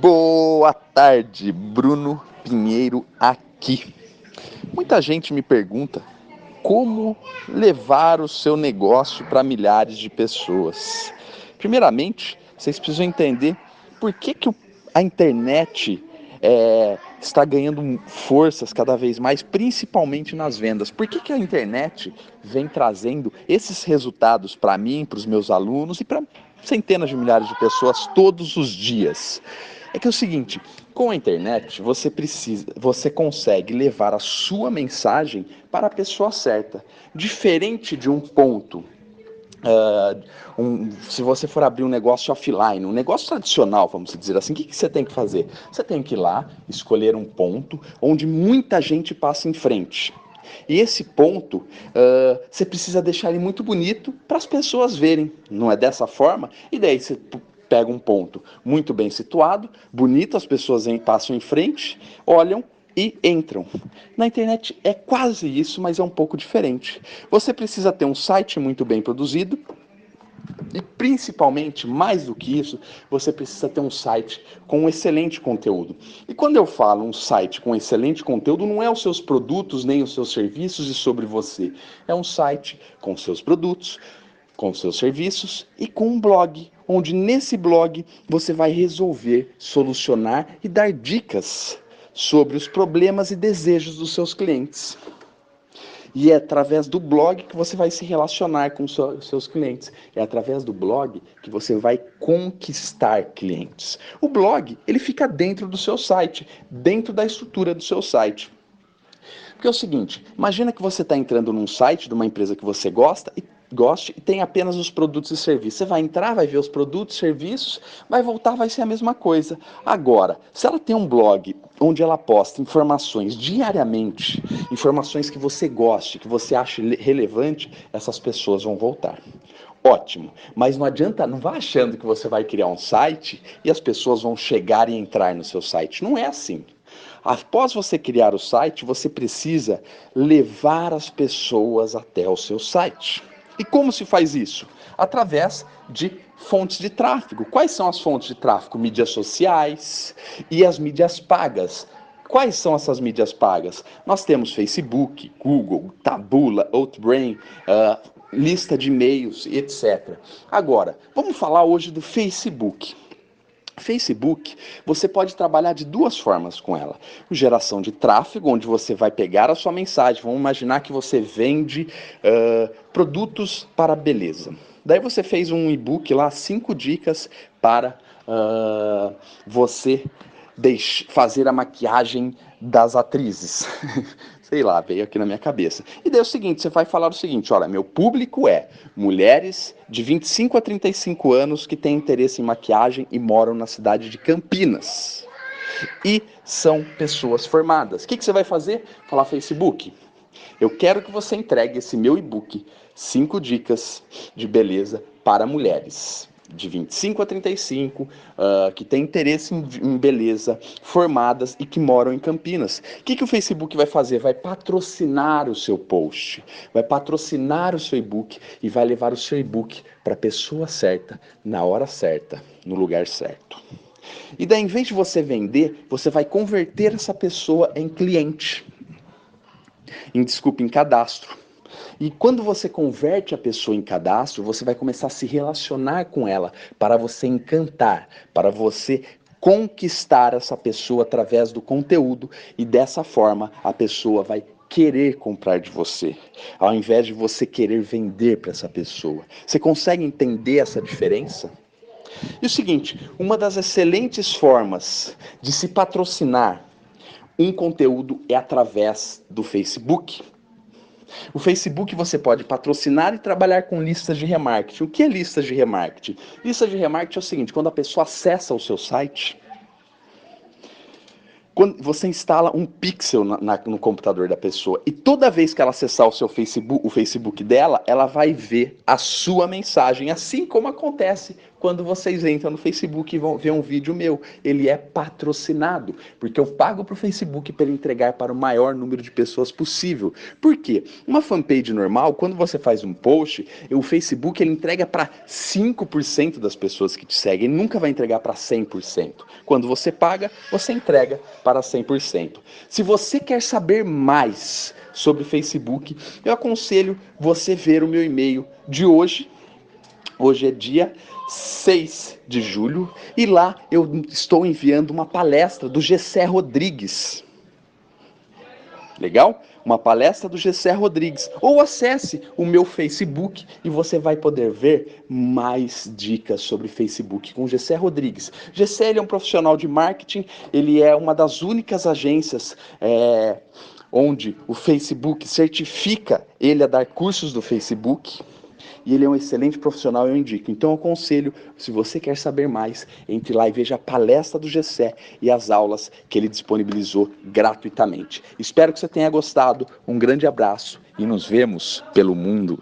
Boa tarde, Bruno Pinheiro aqui. Muita gente me pergunta como levar o seu negócio para milhares de pessoas. Primeiramente, vocês precisam entender por que a internet está ganhando forças cada vez mais, principalmente nas vendas. Por que a internet vem trazendo esses resultados para mim, para os meus alunos e para centenas de milhares de pessoas todos os dias? É que é o seguinte, com a internet você consegue levar a sua mensagem para a pessoa certa. Diferente de um ponto, se você for abrir um negócio offline, um negócio tradicional, vamos dizer assim, o que você tem que fazer? Você tem que ir lá, escolher um ponto onde muita gente passa em frente. E esse ponto, você precisa deixar ele muito bonito para as pessoas verem, não é dessa forma? E daí você pega um ponto muito bem situado, bonito, as pessoas passam em frente, olham e entram. Na internet é quase isso, mas é um pouco diferente. Você precisa ter um site muito bem produzido e, principalmente, mais do que isso, você precisa ter um site com um excelente conteúdo. E quando eu falo um site com excelente conteúdo, não é os seus produtos, nem os seus serviços e sobre você. É um site com seus produtos, com seus serviços e com um blog, onde nesse blog você vai resolver, solucionar e dar dicas sobre os problemas e desejos dos seus clientes. E é através do blog que você vai se relacionar com seus clientes. É através do blog que você vai conquistar clientes. O blog, ele fica dentro do seu site, dentro da estrutura do seu site. Porque é o seguinte, imagina que você está entrando num site de uma empresa que você goste e tem apenas os produtos e serviços. Você vai entrar, vai ver os produtos, serviços, vai voltar, vai ser a mesma coisa. Agora, se ela tem um blog onde ela posta informações diariamente, informações que você goste, que você ache relevante, essas pessoas vão voltar. Ótimo, mas não adianta, não vá achando que você vai criar um site e as pessoas vão chegar e entrar no seu site. Não é assim. Após você criar o site, você precisa levar as pessoas até o seu site. E como se faz isso? Através de fontes de tráfego. Quais são as fontes de tráfego? Mídias sociais e as mídias pagas. Quais são essas mídias pagas? Nós temos Facebook, Google, Taboola, Outbrain, lista de e-mails, etc. Agora, vamos falar hoje do Facebook. Facebook, você pode trabalhar de duas formas com ela. Geração de tráfego, onde você vai pegar a sua mensagem. Vamos imaginar que você vende produtos para beleza. Daí você fez um e-book lá, 5 dicas para você fazer a maquiagem das atrizes. Sei lá, veio aqui na minha cabeça. E daí é o seguinte, você vai falar o seguinte, olha, meu público é mulheres de 25 a 35 anos que têm interesse em maquiagem e moram na cidade de Campinas. E são pessoas formadas. O que você vai fazer? Falar Facebook. Eu quero que você entregue esse meu e-book, 5 dicas de beleza para mulheres de 25 a 35, que tem interesse em beleza, formadas e que moram em Campinas. O que o Facebook vai fazer? Vai patrocinar o seu post, vai patrocinar o seu e-book e vai levar o seu e-book para a pessoa certa, na hora certa, no lugar certo. E daí, em vez de você vender, você vai converter essa pessoa em cliente, em cadastro. E quando você converte a pessoa em cadastro, você vai começar a se relacionar com ela, para você encantar, para você conquistar essa pessoa através do conteúdo, e dessa forma a pessoa vai querer comprar de você, ao invés de você querer vender para essa pessoa. Você consegue entender essa diferença? E o seguinte, uma das excelentes formas de se patrocinar um conteúdo é através do Facebook. O Facebook você pode patrocinar e trabalhar com listas de remarketing. O que é listas de remarketing? Lista de remarketing é o seguinte, quando a pessoa acessa o seu site, quando você instala um pixel no computador da pessoa e toda vez que ela acessar o seu Facebook, o Facebook dela, ela vai ver a sua mensagem, assim como acontece Quando vocês entram no Facebook e vão ver um vídeo meu, ele é patrocinado, porque eu pago para o Facebook para ele entregar para o maior número de pessoas possível. Por quê? Uma fanpage normal, quando você faz um post, o Facebook ele entrega para 5% das pessoas que te seguem, ele nunca vai entregar para 100%. Quando você paga, você entrega para 100%. Se você quer saber mais sobre Facebook, eu aconselho você ver o meu e-mail de hoje. Hoje é dia 6 de julho e lá eu estou enviando uma palestra do Gessé Rodrigues. Legal? Uma palestra do Gessé Rodrigues. Ou acesse o meu Facebook e você vai poder ver mais dicas sobre Facebook com Gessé Rodrigues. Gessé é um profissional de marketing, ele é uma das únicas agências onde o Facebook certifica ele a dar cursos do Facebook. E ele é um excelente profissional, eu indico. Então, eu aconselho, se você quer saber mais, entre lá e veja a palestra do Gessé e as aulas que ele disponibilizou gratuitamente. Espero que você tenha gostado. Um grande abraço e nos vemos pelo mundo.